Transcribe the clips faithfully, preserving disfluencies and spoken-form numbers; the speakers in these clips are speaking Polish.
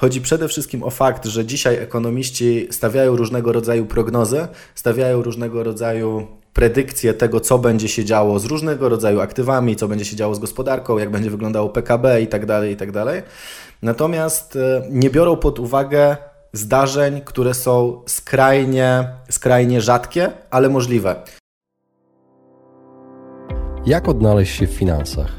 Chodzi przede wszystkim o fakt, że dzisiaj ekonomiści stawiają różnego rodzaju prognozy, stawiają różnego rodzaju predykcje tego, co będzie się działo z różnego rodzaju aktywami, co będzie się działo z gospodarką, jak będzie wyglądało P K B i tak dalej, i tak dalej. Natomiast nie biorą pod uwagę zdarzeń, które są skrajnie, skrajnie rzadkie, ale możliwe. Jak odnaleźć się w finansach?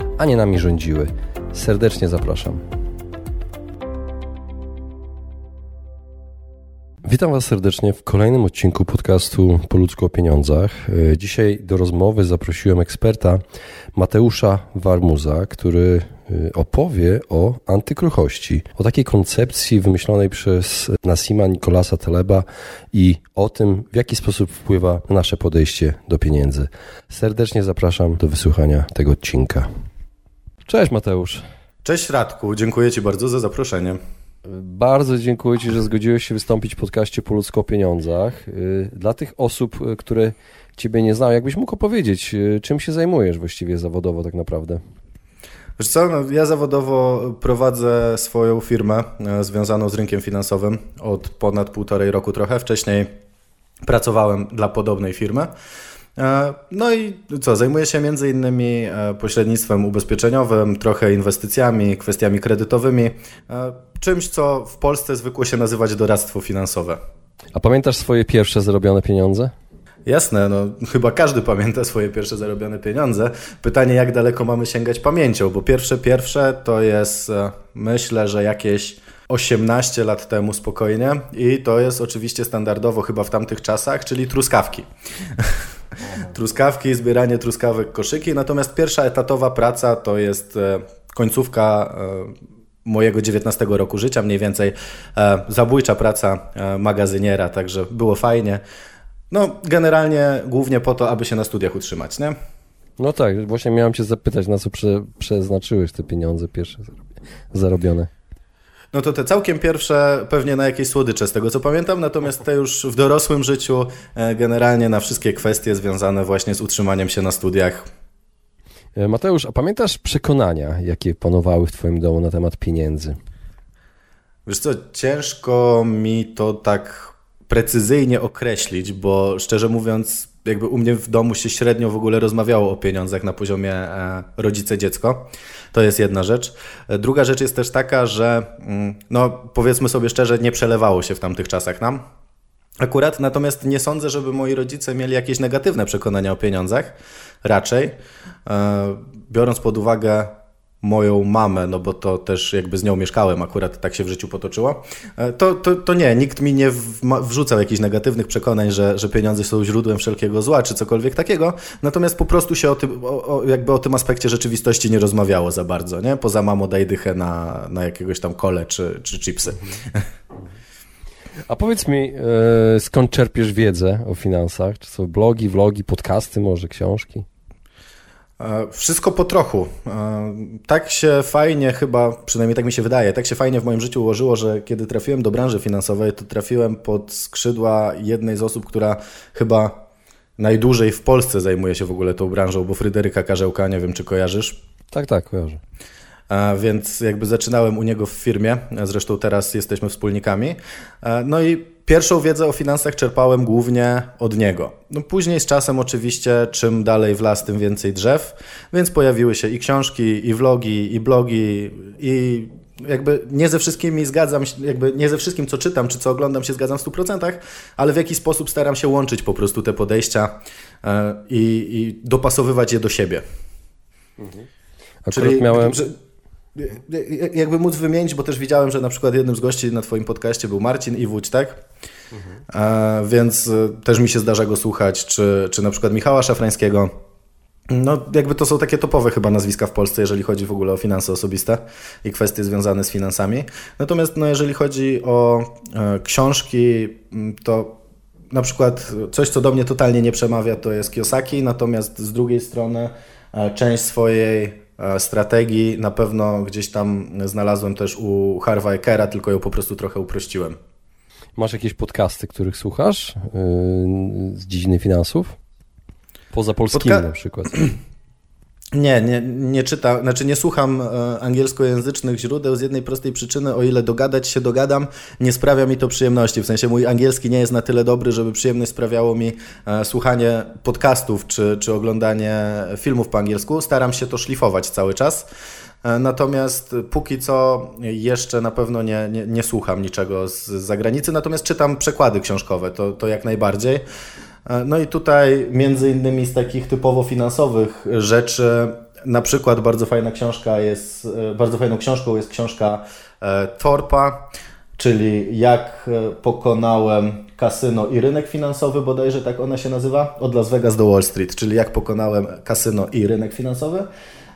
a nie nami rządziły. Serdecznie zapraszam. Witam Was serdecznie w kolejnym odcinku podcastu Po ludzku o pieniądzach. Dzisiaj do rozmowy zaprosiłem eksperta Mateusza Warmuza, który opowie o antykruchości, o takiej koncepcji wymyślonej przez Nassima Nicholasa Taleba i o tym, w jaki sposób wpływa na nasze podejście do pieniędzy. Serdecznie zapraszam do wysłuchania tego odcinka. Cześć Mateusz. Cześć Radku, dziękuję Ci bardzo za zaproszenie. Bardzo dziękuję Ci, że zgodziłeś się wystąpić w podcaście Po ludzku o pieniądzach. Dla tych osób, które Ciebie nie znają, jakbyś mógł opowiedzieć, czym się zajmujesz właściwie zawodowo tak naprawdę? Wiesz co, no, ja zawodowo prowadzę swoją firmę związaną z rynkiem finansowym od ponad półtorej roku trochę. Wcześniej pracowałem dla podobnej firmy. No i co, zajmuję się między innymi pośrednictwem ubezpieczeniowym, trochę inwestycjami, kwestiami kredytowymi, czymś, co w Polsce zwykło się nazywać doradztwo finansowe. A pamiętasz swoje pierwsze zarobione pieniądze? Jasne, no chyba każdy pamięta swoje pierwsze zarobione pieniądze. Pytanie, jak daleko mamy sięgać pamięcią, bo pierwsze pierwsze to jest, myślę, że jakieś osiemnaście lat temu spokojnie i to jest oczywiście standardowo chyba w tamtych czasach, czyli truskawki. Truskawki, zbieranie truskawek, koszyki, natomiast pierwsza etatowa praca to jest końcówka mojego dziewiętnastego roku życia, mniej więcej zabójcza praca magazyniera, także było fajnie. No generalnie głównie po to, aby się na studiach utrzymać, nie? No tak, właśnie miałem Cię zapytać, na co prze, przeznaczyłeś te pieniądze pierwsze zarobione. No to te całkiem pierwsze pewnie na jakieś słodycze z tego co pamiętam, natomiast te już w dorosłym życiu generalnie na wszystkie kwestie związane właśnie z utrzymaniem się na studiach. Mateusz, a pamiętasz przekonania, jakie panowały w Twoim domu na temat pieniędzy? Wiesz co, ciężko mi to tak precyzyjnie określić, bo szczerze mówiąc jakby u mnie w domu się średnio w ogóle rozmawiało o pieniądzach na poziomie rodzice-dziecko. To jest jedna rzecz. Druga rzecz jest też taka, że no powiedzmy sobie szczerze, nie przelewało się w tamtych czasach nam. Akurat natomiast nie sądzę, żeby moi rodzice mieli jakieś negatywne przekonania o pieniądzach. Raczej. Biorąc pod uwagę moją mamę, no bo to też jakby z nią mieszkałem, akurat tak się w życiu potoczyło, to, to, to nie, nikt mi nie wrzucał jakichś negatywnych przekonań, że, że pieniądze są źródłem wszelkiego zła, czy cokolwiek takiego, natomiast po prostu się o tym, o, o, jakby o tym aspekcie rzeczywistości nie rozmawiało za bardzo, nie? Poza mamo daj dychę na, na jakiegoś tam kole czy, czy chipsy. A powiedz mi, yy, skąd czerpiesz wiedzę o finansach? Czy są blogi, vlogi, podcasty, może książki? Wszystko po trochu. Tak się fajnie chyba, przynajmniej tak mi się wydaje, tak się fajnie w moim życiu ułożyło, że kiedy trafiłem do branży finansowej, to trafiłem pod skrzydła jednej z osób, która chyba najdłużej w Polsce zajmuje się w ogóle tą branżą, bo Fryderyka Karzełka, nie wiem czy kojarzysz? Tak, tak, kojarzę. Więc jakby zaczynałem u niego w firmie, zresztą teraz jesteśmy wspólnikami. No i pierwszą wiedzę o finansach czerpałem głównie od niego. No później z czasem oczywiście czym dalej w las, tym więcej drzew, więc pojawiły się i książki, i vlogi, i blogi, i jakby nie ze wszystkimi zgadzam, jakby nie ze wszystkim co czytam, czy co oglądam się zgadzam w stu procentach, ale w jakiś sposób staram się łączyć po prostu te podejścia i, i dopasowywać je do siebie. Mhm. Czyli miałem... Że... Jakby móc wymienić, bo też widziałem, że na przykład jednym z gości na Twoim podcaście był Marcin Iwuć, tak? Mhm. A, więc też mi się zdarza go słuchać, czy, czy na przykład Michała Szafrańskiego. No jakby to są takie topowe chyba nazwiska w Polsce, jeżeli chodzi w ogóle o finanse osobiste i kwestie związane z finansami. Natomiast no, jeżeli chodzi o e, książki, to na przykład coś, co do mnie totalnie nie przemawia, to jest Kiyosaki, natomiast z drugiej strony e, część swojej e, strategii na pewno gdzieś tam znalazłem też u Harva Ekera, tylko ją po prostu trochę uprościłem. Masz jakieś podcasty, których słuchasz yy, z dziedziny finansów? Poza polskimi Podka- na przykład. Nie, nie, nie czytam, znaczy nie słucham angielskojęzycznych źródeł z jednej prostej przyczyny, o ile dogadać się dogadam, nie sprawia mi to przyjemności. W sensie mój angielski nie jest na tyle dobry, żeby przyjemność sprawiało mi słuchanie podcastów czy, czy oglądanie filmów po angielsku. Staram się to szlifować cały czas. Natomiast póki co jeszcze na pewno nie, nie, nie słucham niczego z zagranicy, natomiast czytam przekłady książkowe, to, to jak najbardziej. No i tutaj między innymi z takich typowo finansowych rzeczy, na przykład bardzo fajna książka jest, bardzo fajną książką jest książka Torpa, czyli Jak pokonałem kasyno i rynek finansowy, bodajże tak ona się nazywa, od Las Vegas do Wall Street, czyli Jak pokonałem kasyno i rynek finansowy.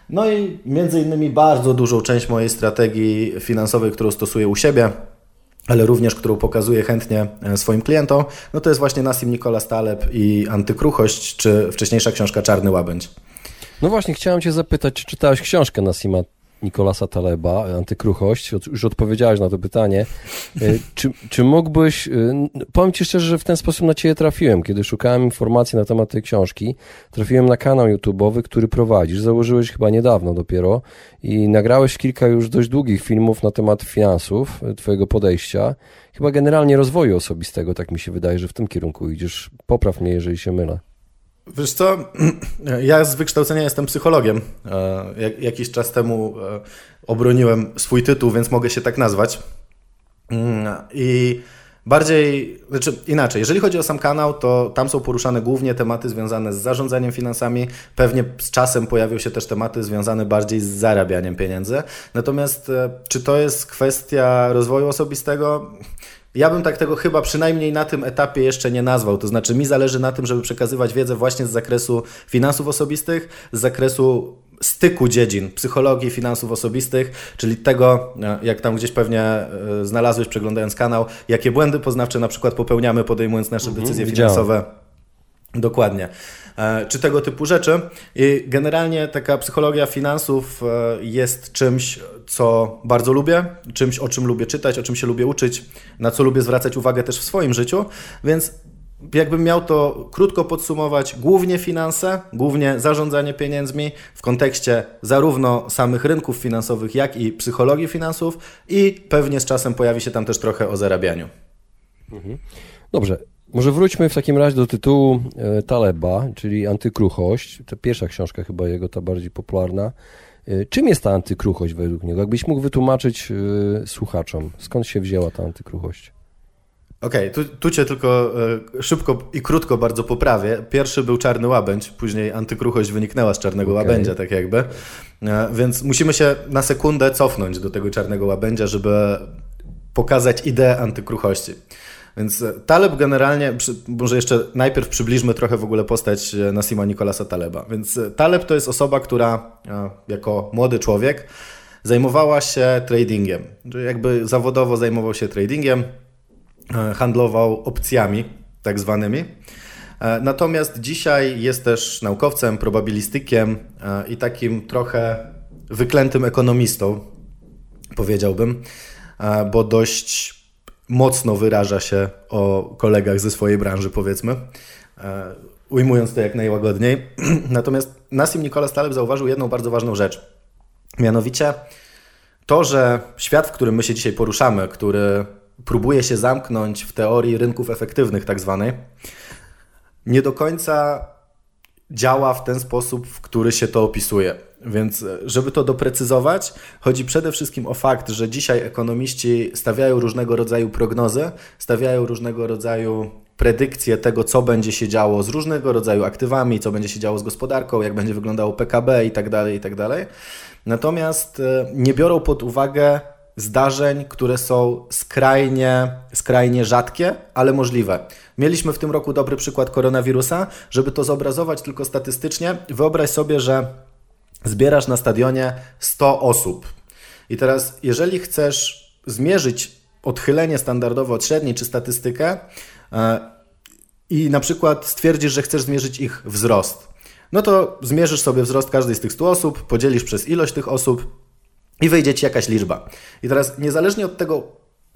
No i między innymi bardzo dużą część mojej strategii finansowej, którą stosuję u siebie, ale również którą pokazuję chętnie swoim klientom, no to jest właśnie Nassim Nicholas Taleb i Antykruchość, czy wcześniejsza książka Czarny Łabędź. No właśnie, chciałem Cię zapytać, czy czytałeś książkę Nassima Nicholasa Taleba, Antykruchość? Już odpowiedziałeś na to pytanie. Czy, czy mógłbyś... Powiem Ci szczerze, że w ten sposób na Ciebie trafiłem, kiedy szukałem informacji na temat tej książki. Trafiłem na kanał YouTube'owy, który prowadzisz. Założyłeś chyba niedawno dopiero i nagrałeś kilka już dość długich filmów na temat finansów, Twojego podejścia. Chyba generalnie rozwoju osobistego, tak mi się wydaje, że w tym kierunku idziesz. Popraw mnie, jeżeli się mylę. Wiesz co, ja z wykształcenia jestem psychologiem. Jakiś czas temu obroniłem swój tytuł, więc mogę się tak nazwać. I bardziej, znaczy inaczej, jeżeli chodzi o sam kanał, to tam są poruszane głównie tematy związane z zarządzaniem finansami. Pewnie z czasem pojawią się też tematy związane bardziej z zarabianiem pieniędzy. Natomiast czy to jest kwestia rozwoju osobistego? Ja bym tak tego chyba przynajmniej na tym etapie jeszcze nie nazwał. To znaczy mi zależy na tym, żeby przekazywać wiedzę właśnie z zakresu finansów osobistych, z zakresu styku dziedzin psychologii, finansów osobistych, czyli tego, jak tam gdzieś pewnie znalazłeś przeglądając kanał, jakie błędy poznawcze na przykład popełniamy podejmując nasze mhm, decyzje finansowe. Dokładnie. Czy tego typu rzeczy. I generalnie taka psychologia finansów jest czymś, co bardzo lubię, czymś, o czym lubię czytać, o czym się lubię uczyć, na co lubię zwracać uwagę też w swoim życiu, więc jakbym miał to krótko podsumować, głównie finanse, głównie zarządzanie pieniędzmi w kontekście zarówno samych rynków finansowych, jak i psychologii finansów i pewnie z czasem pojawi się tam też trochę o zarabianiu. Mhm. Dobrze. Może wróćmy w takim razie do tytułu Taleba, czyli Antykruchość. To pierwsza książka chyba jego, ta bardziej popularna. Czym jest ta antykruchość według niego? Jakbyś mógł wytłumaczyć słuchaczom, skąd się wzięła ta antykruchość? Okej, okay, tu, tu Cię tylko szybko i krótko bardzo poprawię. Pierwszy był Czarny Łabędź, później Antykruchość wyniknęła z Czarnego okay. Łabędzia, tak jakby. Więc musimy się na sekundę cofnąć do tego Czarnego Łabędzia, żeby pokazać ideę antykruchości. Więc Taleb generalnie, może jeszcze najpierw przybliżmy trochę w ogóle postać Nassima Nicholasa Taleba. Więc Taleb to jest osoba, która jako młody człowiek zajmowała się tradingiem. Jakby zawodowo zajmował się tradingiem, handlował opcjami tak zwanymi. Natomiast dzisiaj jest też naukowcem, probabilistykiem i takim trochę wyklętym ekonomistą, powiedziałbym, bo dość... mocno wyraża się o kolegach ze swojej branży, powiedzmy, ujmując to jak najłagodniej. Natomiast Nassim Nicholas Taleb zauważył jedną bardzo ważną rzecz. Mianowicie to, że świat, w którym my się dzisiaj poruszamy, który próbuje się zamknąć w teorii rynków efektywnych tak zwanej, nie do końca działa w ten sposób, w który się to opisuje. Więc żeby to doprecyzować, chodzi przede wszystkim o fakt, że dzisiaj ekonomiści stawiają różnego rodzaju prognozy, stawiają różnego rodzaju predykcje tego, co będzie się działo z różnego rodzaju aktywami, co będzie się działo z gospodarką, jak będzie wyglądało P K B i tak dalej, i tak dalej. Natomiast nie biorą pod uwagę zdarzeń, które są skrajnie, skrajnie rzadkie, ale możliwe. Mieliśmy w tym roku dobry przykład koronawirusa. Żeby to zobrazować tylko statystycznie, wyobraź sobie, że zbierasz na stadionie sto osób. I teraz, jeżeli chcesz zmierzyć odchylenie standardowe od średniej czy statystykę i na przykład stwierdzisz, że chcesz zmierzyć ich wzrost, no to zmierzysz sobie wzrost każdej z tych stu osób, podzielisz przez ilość tych osób i wyjdzie ci jakaś liczba. I teraz niezależnie od tego,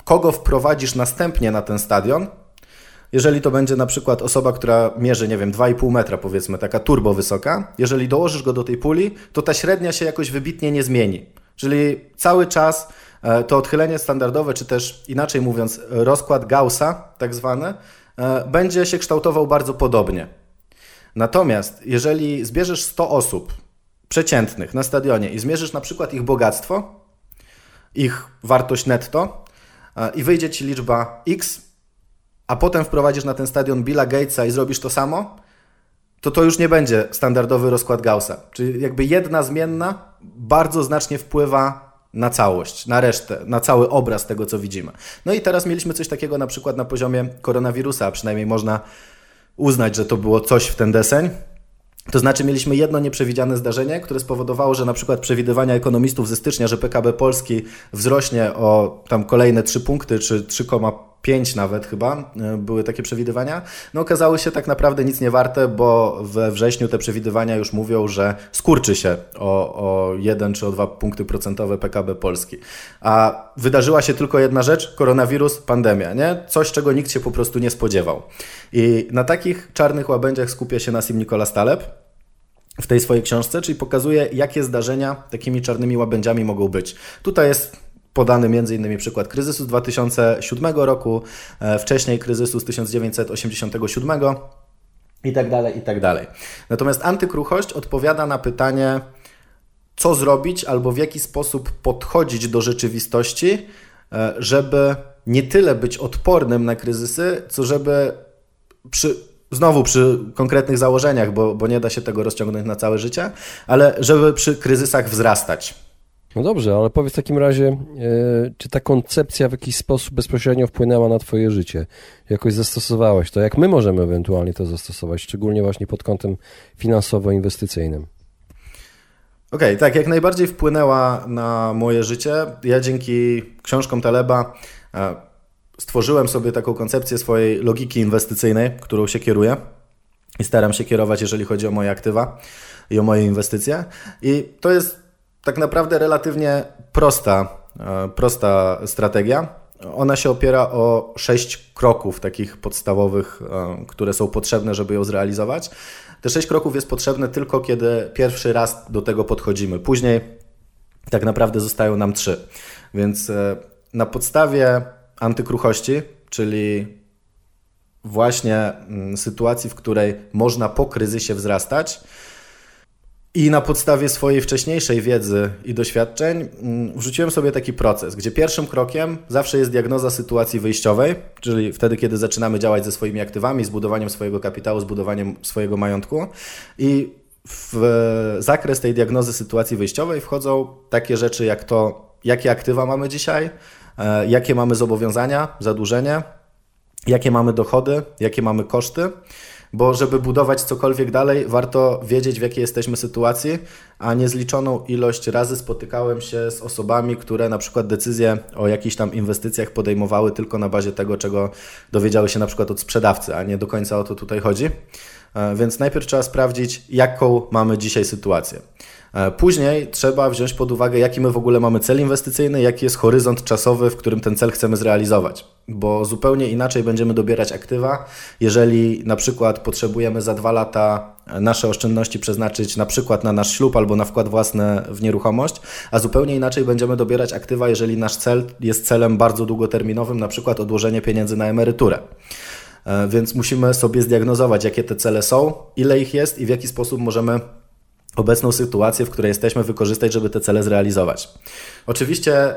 kogo wprowadzisz następnie na ten stadion, jeżeli to będzie na przykład osoba, która mierzy, nie wiem, dwa i pół metra, powiedzmy, taka turbo wysoka, jeżeli dołożysz go do tej puli, to ta średnia się jakoś wybitnie nie zmieni. Czyli cały czas to odchylenie standardowe, czy też inaczej mówiąc rozkład Gaussa, tak zwany, będzie się kształtował bardzo podobnie. Natomiast jeżeli zbierzesz sto osób przeciętnych na stadionie i zmierzysz na przykład ich bogactwo, ich wartość netto i wyjdzie ci liczba X, a potem wprowadzisz na ten stadion Billa Gatesa i zrobisz to samo, to to już nie będzie standardowy rozkład Gaussa. Czyli jakby jedna zmienna bardzo znacznie wpływa na całość, na resztę, na cały obraz tego, co widzimy. No i teraz mieliśmy coś takiego na przykład na poziomie koronawirusa, a przynajmniej można uznać, że to było coś w ten deseń. To znaczy mieliśmy jedno nieprzewidziane zdarzenie, które spowodowało, że na przykład przewidywania ekonomistów ze stycznia, że P K B Polski wzrośnie o tam kolejne trzy punkty czy trzy przecinek pięć nawet chyba, były takie przewidywania, no okazały się tak naprawdę nic nie warte, bo we wrześniu te przewidywania już mówią, że skurczy się o, o jeden czy o dwa punkty procentowe P K B Polski. A wydarzyła się tylko jedna rzecz, koronawirus, pandemia, nie? Coś, czego nikt się po prostu nie spodziewał. I na takich czarnych łabędziach skupia się Nassim Nicholas Taleb w tej swojej książce, czyli pokazuje, jakie zdarzenia takimi czarnymi łabędziami mogą być. Tutaj jest podany m.in. przykład kryzysu z dwa tysiące siódmego roku, wcześniej kryzysu z tysiąc dziewięćset osiemdziesiątego siódmego i tak dalej, i tak dalej. Natomiast antykruchość odpowiada na pytanie, co zrobić albo w jaki sposób podchodzić do rzeczywistości, żeby nie tyle być odpornym na kryzysy, co żeby przy... Znowu przy konkretnych założeniach, bo, bo nie da się tego rozciągnąć na całe życie, ale żeby przy kryzysach wzrastać. No dobrze, ale powiedz w takim razie, yy, czy ta koncepcja w jakiś sposób bezpośrednio wpłynęła na twoje życie? Jakoś zastosowałeś to? Jak my możemy ewentualnie to zastosować, szczególnie właśnie pod kątem finansowo-inwestycyjnym? Okej, okay, tak, jak najbardziej wpłynęła na moje życie. Ja dzięki książkom Taleba yy, stworzyłem sobie taką koncepcję swojej logiki inwestycyjnej, którą się kieruję i staram się kierować, jeżeli chodzi o moje aktywa i o moje inwestycje. I to jest tak naprawdę relatywnie prosta, prosta strategia. Ona się opiera o sześć kroków takich podstawowych, które są potrzebne, żeby ją zrealizować. Te sześć kroków jest potrzebne tylko, kiedy pierwszy raz do tego podchodzimy. Później tak naprawdę zostają nam trzy. Więc na podstawie antykruchości, czyli właśnie sytuacji, w której można po kryzysie wzrastać, i na podstawie swojej wcześniejszej wiedzy i doświadczeń wrzuciłem sobie taki proces, gdzie pierwszym krokiem zawsze jest diagnoza sytuacji wyjściowej, czyli wtedy, kiedy zaczynamy działać ze swoimi aktywami, z budowaniem swojego kapitału, z budowaniem swojego majątku, i w zakres tej diagnozy sytuacji wyjściowej wchodzą takie rzeczy jak to, jakie aktywa mamy dzisiaj, jakie mamy zobowiązania, zadłużenie, jakie mamy dochody, jakie mamy koszty, bo żeby budować cokolwiek dalej, warto wiedzieć, w jakiej jesteśmy sytuacji, a niezliczoną ilość razy spotykałem się z osobami, które na przykład decyzje o jakichś tam inwestycjach podejmowały tylko na bazie tego, czego dowiedziały się na przykład od sprzedawcy, a nie do końca o to tutaj chodzi. Więc najpierw trzeba sprawdzić, jaką mamy dzisiaj sytuację. Później trzeba wziąć pod uwagę, jaki my w ogóle mamy cel inwestycyjny, jaki jest horyzont czasowy, w którym ten cel chcemy zrealizować, bo zupełnie inaczej będziemy dobierać aktywa, jeżeli na przykład potrzebujemy za dwa lata nasze oszczędności przeznaczyć na przykład na nasz ślub albo na wkład własny w nieruchomość, a zupełnie inaczej będziemy dobierać aktywa, jeżeli nasz cel jest celem bardzo długoterminowym, na przykład odłożenie pieniędzy na emeryturę. Więc musimy sobie zdiagnozować, jakie te cele są, ile ich jest i w jaki sposób możemy obecną sytuację, w której jesteśmy, wykorzystać, żeby te cele zrealizować. Oczywiście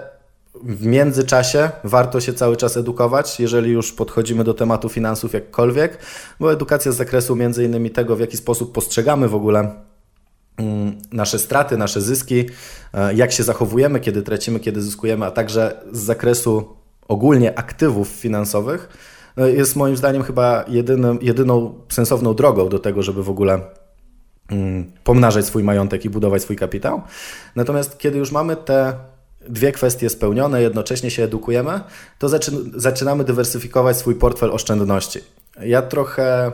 w międzyczasie warto się cały czas edukować, jeżeli już podchodzimy do tematu finansów jakkolwiek, bo edukacja z zakresu między innymi tego, w jaki sposób postrzegamy w ogóle nasze straty, nasze zyski, jak się zachowujemy, kiedy tracimy, kiedy zyskujemy, a także z zakresu ogólnie aktywów finansowych, jest moim zdaniem chyba jedynym, jedyną sensowną drogą do tego, żeby w ogóle pomnażać swój majątek i budować swój kapitał. Natomiast kiedy już mamy te dwie kwestie spełnione, jednocześnie się edukujemy, to zaczynamy dywersyfikować swój portfel oszczędności. Ja trochę,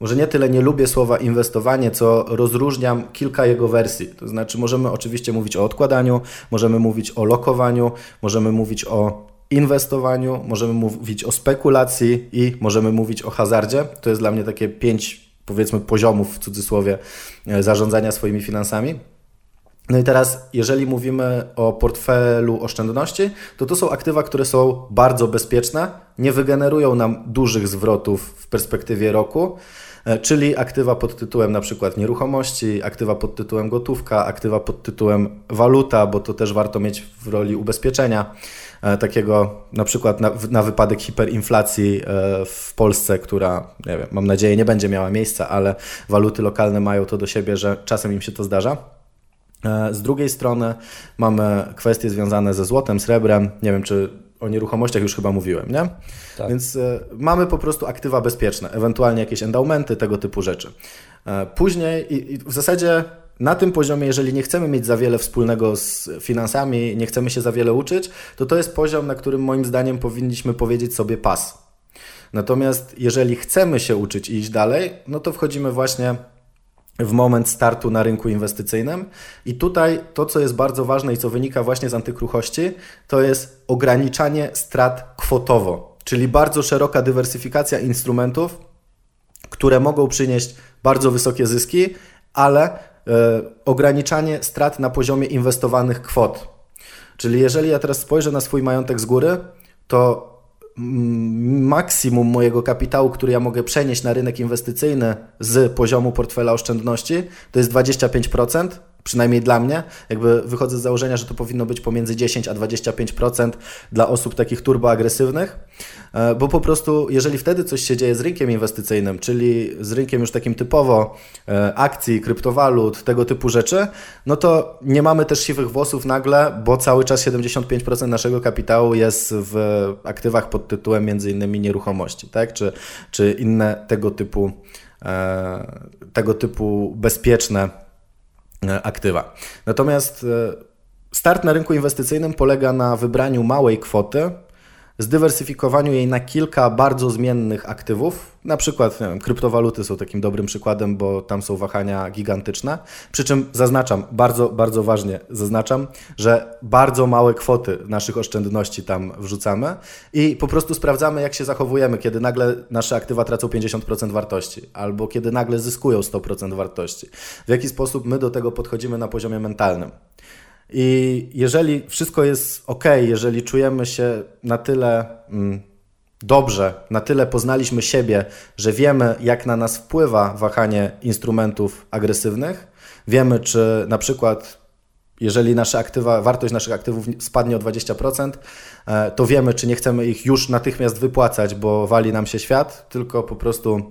może nie tyle nie lubię słowa inwestowanie, co rozróżniam kilka jego wersji. To znaczy możemy oczywiście mówić o odkładaniu, możemy mówić o lokowaniu, możemy mówić o inwestowaniu, możemy mówić o spekulacji i możemy mówić o hazardzie. To jest dla mnie takie pięć, powiedzmy, poziomów w cudzysłowie zarządzania swoimi finansami. No i teraz, jeżeli mówimy o portfelu oszczędności, to to są aktywa, które są bardzo bezpieczne, nie wygenerują nam dużych zwrotów w perspektywie roku, czyli aktywa pod tytułem na przykład nieruchomości, aktywa pod tytułem gotówka, aktywa pod tytułem waluta, bo to też warto mieć w roli ubezpieczenia takiego na przykład na, na wypadek hiperinflacji w Polsce, która, nie wiem, mam nadzieję nie będzie miała miejsca, ale waluty lokalne mają to do siebie, że czasem im się to zdarza. Z drugiej strony mamy kwestie związane ze złotem, srebrem, nie wiem czy o nieruchomościach już chyba mówiłem, nie? Tak. Więc mamy po prostu aktywa bezpieczne, ewentualnie jakieś endowmenty, tego typu rzeczy. Później i, i w zasadzie na tym poziomie, jeżeli nie chcemy mieć za wiele wspólnego z finansami, nie chcemy się za wiele uczyć, to to jest poziom, na którym moim zdaniem powinniśmy powiedzieć sobie pas. Natomiast jeżeli chcemy się uczyć i iść dalej, no to wchodzimy właśnie w moment startu na rynku inwestycyjnym i tutaj to, co jest bardzo ważne i co wynika właśnie z antykruchości, to jest ograniczanie strat kwotowo, czyli bardzo szeroka dywersyfikacja instrumentów, które mogą przynieść bardzo wysokie zyski, ale y, ograniczanie strat na poziomie inwestowanych kwot. Czyli jeżeli ja teraz spojrzę na swój majątek z góry, to maksimum mojego kapitału, który ja mogę przenieść na rynek inwestycyjny z poziomu portfela oszczędności, to jest dwadzieścia pięć procent, przynajmniej dla mnie. Jakby wychodzę z założenia, że to powinno być pomiędzy dziesięć a dwadzieścia pięć procent dla osób takich turboagresywnych, bo po prostu jeżeli wtedy coś się dzieje z rynkiem inwestycyjnym, czyli z rynkiem już takim typowo akcji, kryptowalut, tego typu rzeczy, no to nie mamy też siwych włosów nagle, bo cały czas siedemdziesiąt pięć procent naszego kapitału jest w aktywach pod tytułem między innymi nieruchomości, tak? czy, czy inne tego typu, tego typu bezpieczne aktywa. Natomiast start na rynku inwestycyjnym polega na wybraniu małej kwoty, zdywersyfikowaniu jej na kilka bardzo zmiennych aktywów. Na przykład, nie wiem, kryptowaluty są takim dobrym przykładem, bo tam są wahania gigantyczne. Przy czym zaznaczam, bardzo, bardzo ważnie zaznaczam, że bardzo małe kwoty naszych oszczędności tam wrzucamy i po prostu sprawdzamy, jak się zachowujemy, kiedy nagle nasze aktywa tracą pięćdziesiąt procent wartości albo kiedy nagle zyskują sto procent wartości. W jaki sposób my do tego podchodzimy na poziomie mentalnym. I jeżeli wszystko jest ok, jeżeli czujemy się na tyle mm, dobrze, na tyle poznaliśmy siebie, że wiemy, jak na nas wpływa wahanie instrumentów agresywnych, wiemy, czy na przykład jeżeli nasze aktywa, wartość naszych aktywów spadnie o dwadzieścia procent, to wiemy, czy nie chcemy ich już natychmiast wypłacać, bo wali nam się świat, tylko po prostu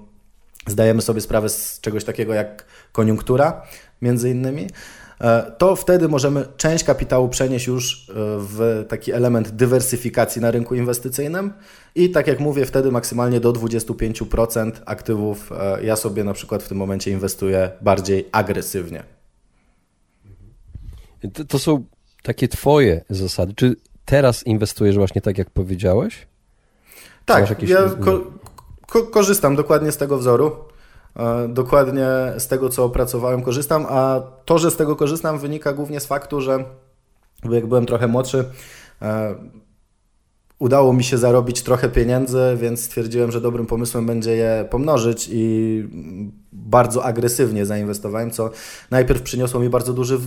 zdajemy sobie sprawę z czegoś takiego jak koniunktura między innymi. To wtedy możemy część kapitału przenieść już w taki element dywersyfikacji na rynku inwestycyjnym i tak jak mówię, wtedy maksymalnie do dwadzieścia pięć procent aktywów ja sobie na przykład w tym momencie inwestuję bardziej agresywnie. To, to są takie twoje zasady. Czy teraz inwestujesz właśnie tak, jak powiedziałeś? Tak, jakieś... ja ko- ko- korzystam dokładnie z tego wzoru. Dokładnie z tego, co opracowałem, korzystam, a to, że z tego korzystam, wynika głównie z faktu, że jak byłem trochę młodszy, udało mi się zarobić trochę pieniędzy, więc stwierdziłem, że dobrym pomysłem będzie je pomnożyć i bardzo agresywnie zainwestowałem, co najpierw przyniosło mi bardzo duży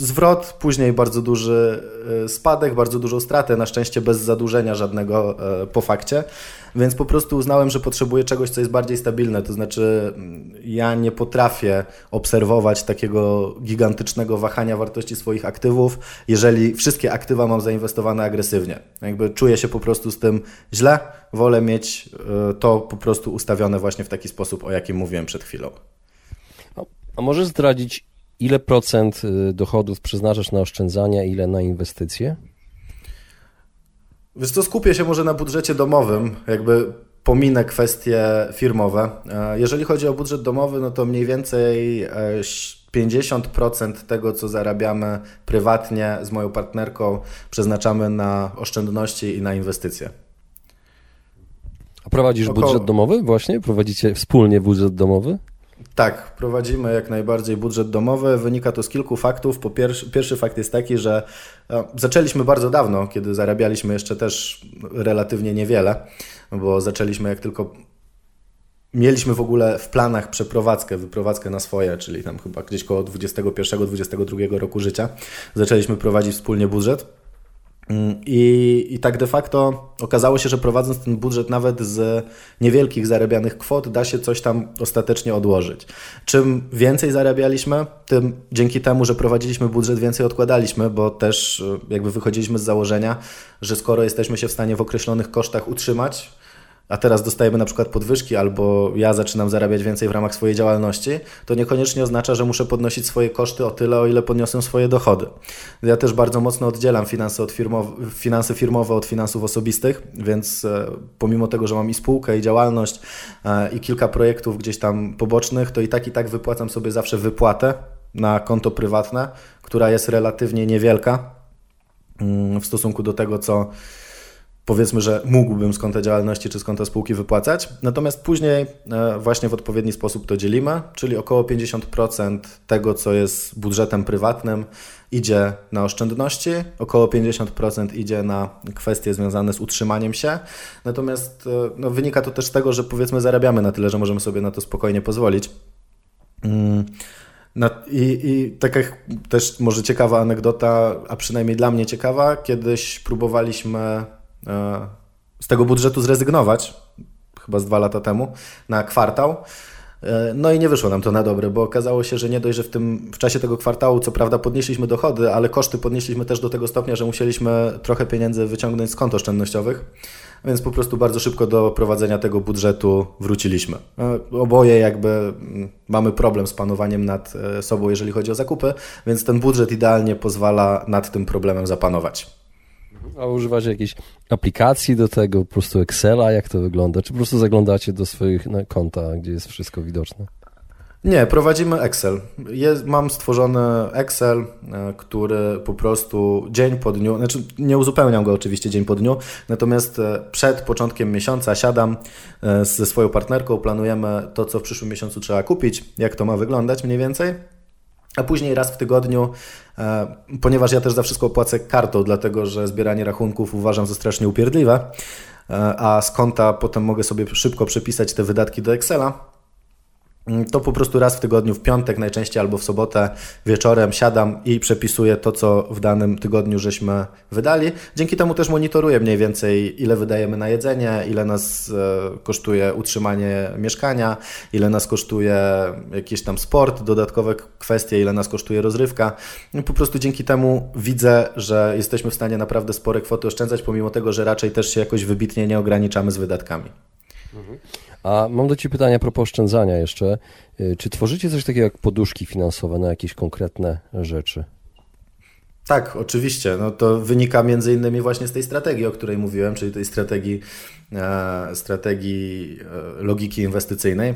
zwrot, później bardzo duży spadek, bardzo dużą stratę, na szczęście bez zadłużenia żadnego po fakcie, więc po prostu uznałem, że potrzebuję czegoś, co jest bardziej stabilne, to znaczy ja nie potrafię obserwować takiego gigantycznego wahania wartości swoich aktywów, jeżeli wszystkie aktywa mam zainwestowane agresywnie. Jakby czuję się po prostu z tym źle, wolę mieć to po prostu ustawione właśnie w taki sposób, o jakim mówiłem przed chwilą. A możesz zdradzić, ile procent dochodów przeznaczasz na oszczędzania, ile na inwestycje? Wiesz co, skupię się może na budżecie domowym, jakby pominę kwestie firmowe. Jeżeli chodzi o budżet domowy, no to mniej więcej pięćdziesiąt procent tego, co zarabiamy prywatnie z moją partnerką, przeznaczamy na oszczędności i na inwestycje. A prowadzisz Około... budżet domowy właśnie? Prowadzicie wspólnie budżet domowy? Tak, prowadzimy jak najbardziej budżet domowy. Wynika to z kilku faktów. Po pierwszy, pierwszy fakt jest taki, że zaczęliśmy bardzo dawno, kiedy zarabialiśmy jeszcze też relatywnie niewiele, bo zaczęliśmy jak tylko mieliśmy w ogóle w planach przeprowadzkę, wyprowadzkę na swoje, czyli tam chyba gdzieś koło dwudziestego pierwszego dwudziestego drugiego roku życia zaczęliśmy prowadzić wspólnie budżet. I, I tak de facto okazało się, że prowadząc ten budżet nawet z niewielkich zarabianych kwot da się coś tam ostatecznie odłożyć. Czym więcej zarabialiśmy, tym dzięki temu, że prowadziliśmy budżet, więcej odkładaliśmy, bo też jakby wychodziliśmy z założenia, że skoro jesteśmy się w stanie w określonych kosztach utrzymać, a teraz dostajemy na przykład podwyżki albo ja zaczynam zarabiać więcej w ramach swojej działalności, to niekoniecznie oznacza, że muszę podnosić swoje koszty o tyle, o ile podniosę swoje dochody. Ja też bardzo mocno oddzielam finanse, od firmow- finanse firmowe od finansów osobistych, więc pomimo tego, że mam i spółkę, i działalność, i kilka projektów gdzieś tam pobocznych, to i tak, i tak wypłacam sobie zawsze wypłatę na konto prywatne, która jest relatywnie niewielka w stosunku do tego, co powiedzmy, że mógłbym z konta działalności czy z konta spółki wypłacać, natomiast później właśnie w odpowiedni sposób to dzielimy, czyli około pięćdziesiąt procent tego, co jest budżetem prywatnym, idzie na oszczędności, około pięćdziesiąt procent idzie na kwestie związane z utrzymaniem się, natomiast no, wynika to też z tego, że powiedzmy zarabiamy na tyle, że możemy sobie na to spokojnie pozwolić. Mm. No i, i taka też może ciekawa anegdota, a przynajmniej dla mnie ciekawa, kiedyś próbowaliśmy z tego budżetu zrezygnować, chyba z dwa lata temu, na kwartał. No i nie wyszło nam to na dobre, bo okazało się, że nie dość, że w tym w czasie tego kwartału co prawda podnieśliśmy dochody, ale koszty podnieśliśmy też do tego stopnia, że musieliśmy trochę pieniędzy wyciągnąć z kont oszczędnościowych, więc po prostu bardzo szybko do prowadzenia tego budżetu wróciliśmy. Oboje jakby mamy problem z panowaniem nad sobą, jeżeli chodzi o zakupy, więc ten budżet idealnie pozwala nad tym problemem zapanować. A używacie jakiejś aplikacji do tego, po prostu Excela, jak to wygląda? Czy po prostu zaglądacie do swoich no, konta, gdzie jest wszystko widoczne? Nie, prowadzimy Excel. Jest, mam stworzony Excel, który po prostu dzień po dniu, znaczy nie uzupełniam go oczywiście dzień po dniu, natomiast przed początkiem miesiąca siadam ze swoją partnerką, planujemy to, co w przyszłym miesiącu trzeba kupić, jak to ma wyglądać mniej więcej. A później raz w tygodniu, ponieważ ja też za wszystko płacę kartą, dlatego że zbieranie rachunków uważam za strasznie upierdliwe, a z konta potem mogę sobie szybko przepisać te wydatki do Excela, to po prostu raz w tygodniu, w piątek najczęściej albo w sobotę wieczorem siadam i przepisuję to, co w danym tygodniu żeśmy wydali. Dzięki temu też monitoruję mniej więcej, ile wydajemy na jedzenie, ile nas kosztuje utrzymanie mieszkania, ile nas kosztuje jakiś tam sport, dodatkowe kwestie, ile nas kosztuje rozrywka. I po prostu dzięki temu widzę, że jesteśmy w stanie naprawdę spore kwoty oszczędzać, pomimo tego, że raczej też się jakoś wybitnie nie ograniczamy z wydatkami. Mhm. A mam do Ciebie pytanie a propos oszczędzania jeszcze. Czy tworzycie coś takiego jak poduszki finansowe na jakieś konkretne rzeczy? Tak, oczywiście. No to wynika między innymi właśnie z tej strategii, o której mówiłem, czyli tej strategii, strategii logiki inwestycyjnej,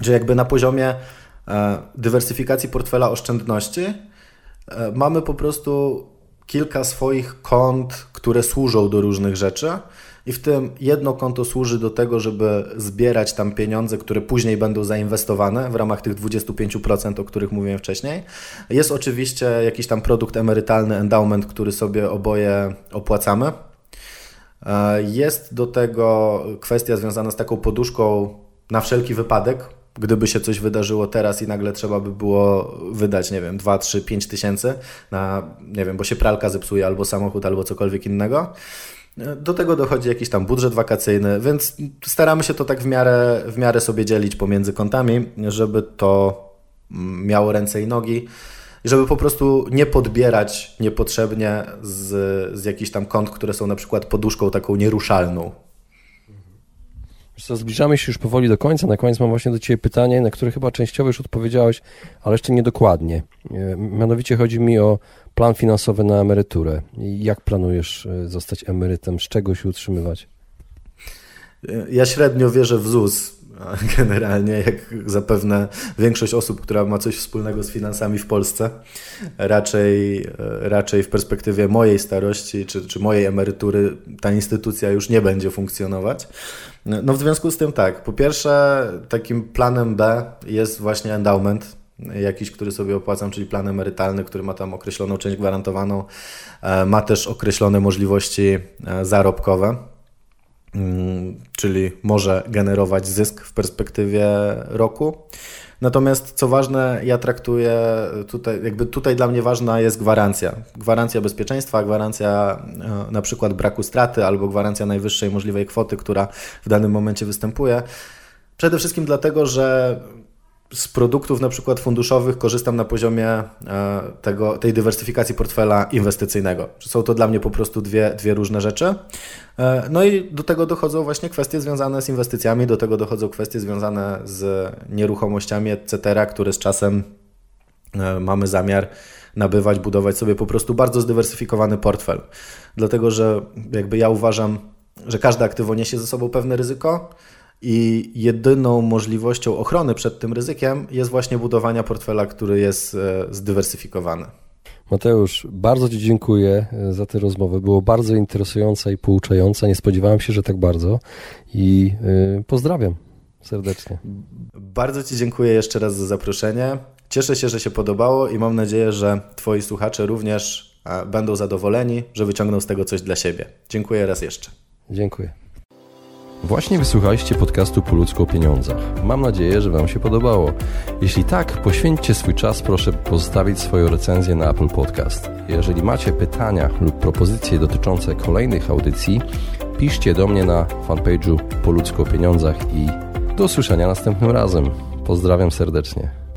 że jakby na poziomie dywersyfikacji portfela oszczędności mamy po prostu kilka swoich kont, które służą do różnych rzeczy. I w tym jedno konto służy do tego, żeby zbierać tam pieniądze, które później będą zainwestowane w ramach tych dwudziestu pięciu procent, o których mówiłem wcześniej. Jest oczywiście jakiś tam produkt emerytalny, endowment, który sobie oboje opłacamy. Jest do tego kwestia związana z taką poduszką na wszelki wypadek. Gdyby się coś wydarzyło teraz i nagle trzeba by było wydać, nie wiem, dwa, trzy, pięć tysięcy na, nie wiem, bo się pralka zepsuje albo samochód, albo cokolwiek innego. Do tego dochodzi jakiś tam budżet wakacyjny, więc staramy się to tak w miarę, w miarę sobie dzielić pomiędzy kontami, żeby to miało ręce i nogi, żeby po prostu nie podbierać niepotrzebnie z, z jakichś tam kont, które są na przykład poduszką taką nieruszalną. Co, zbliżamy się już powoli do końca. Na koniec mam właśnie do Ciebie pytanie, na które chyba częściowo już odpowiedziałeś, ale jeszcze niedokładnie. Mianowicie chodzi mi o plan finansowy na emeryturę. Jak planujesz zostać emerytem? Z czego się utrzymywać? Ja średnio wierzę w ZUS. Generalnie, jak zapewne większość osób, która ma coś wspólnego z finansami w Polsce, raczej, raczej w perspektywie mojej starości czy, czy mojej emerytury ta instytucja już nie będzie funkcjonować. No w związku z tym tak, po pierwsze takim planem B jest właśnie endowment, jakiś, który sobie opłacam, czyli plan emerytalny, który ma tam określoną część gwarantowaną, ma też określone możliwości zarobkowe. Czyli może generować zysk w perspektywie roku. Natomiast co ważne, ja traktuję tutaj, jakby tutaj dla mnie ważna jest gwarancja. Gwarancja bezpieczeństwa, gwarancja na przykład braku straty albo gwarancja najwyższej możliwej kwoty, która w danym momencie występuje. Przede wszystkim dlatego, że z produktów na przykład funduszowych korzystam na poziomie tego, tej dywersyfikacji portfela inwestycyjnego. Są to dla mnie po prostu dwie, dwie różne rzeczy. No i do tego dochodzą właśnie kwestie związane z inwestycjami, do tego dochodzą kwestie związane z nieruchomościami, et cetera, które z czasem mamy zamiar nabywać, budować sobie po prostu bardzo zdywersyfikowany portfel. Dlatego, że jakby ja uważam, że każde aktywo niesie ze sobą pewne ryzyko, i jedyną możliwością ochrony przed tym ryzykiem jest właśnie budowanie portfela, który jest zdywersyfikowany. Mateusz, bardzo Ci dziękuję za tę rozmowę. Było bardzo interesująca i pouczająca. Nie spodziewałem się, że tak bardzo. I pozdrawiam serdecznie. Bardzo Ci dziękuję jeszcze raz za zaproszenie. Cieszę się, że się podobało i mam nadzieję, że Twoi słuchacze również będą zadowoleni, że wyciągną z tego coś dla siebie. Dziękuję raz jeszcze. Dziękuję. Właśnie wysłuchaliście podcastu Po ludzku o pieniądzach. Mam nadzieję, że Wam się podobało. Jeśli tak, poświęćcie swój czas, proszę pozostawić swoją recenzję na Apple Podcast. Jeżeli macie pytania lub propozycje dotyczące kolejnych audycji, piszcie do mnie na fanpage'u Po ludzku o pieniądzach i do usłyszenia następnym razem. Pozdrawiam serdecznie.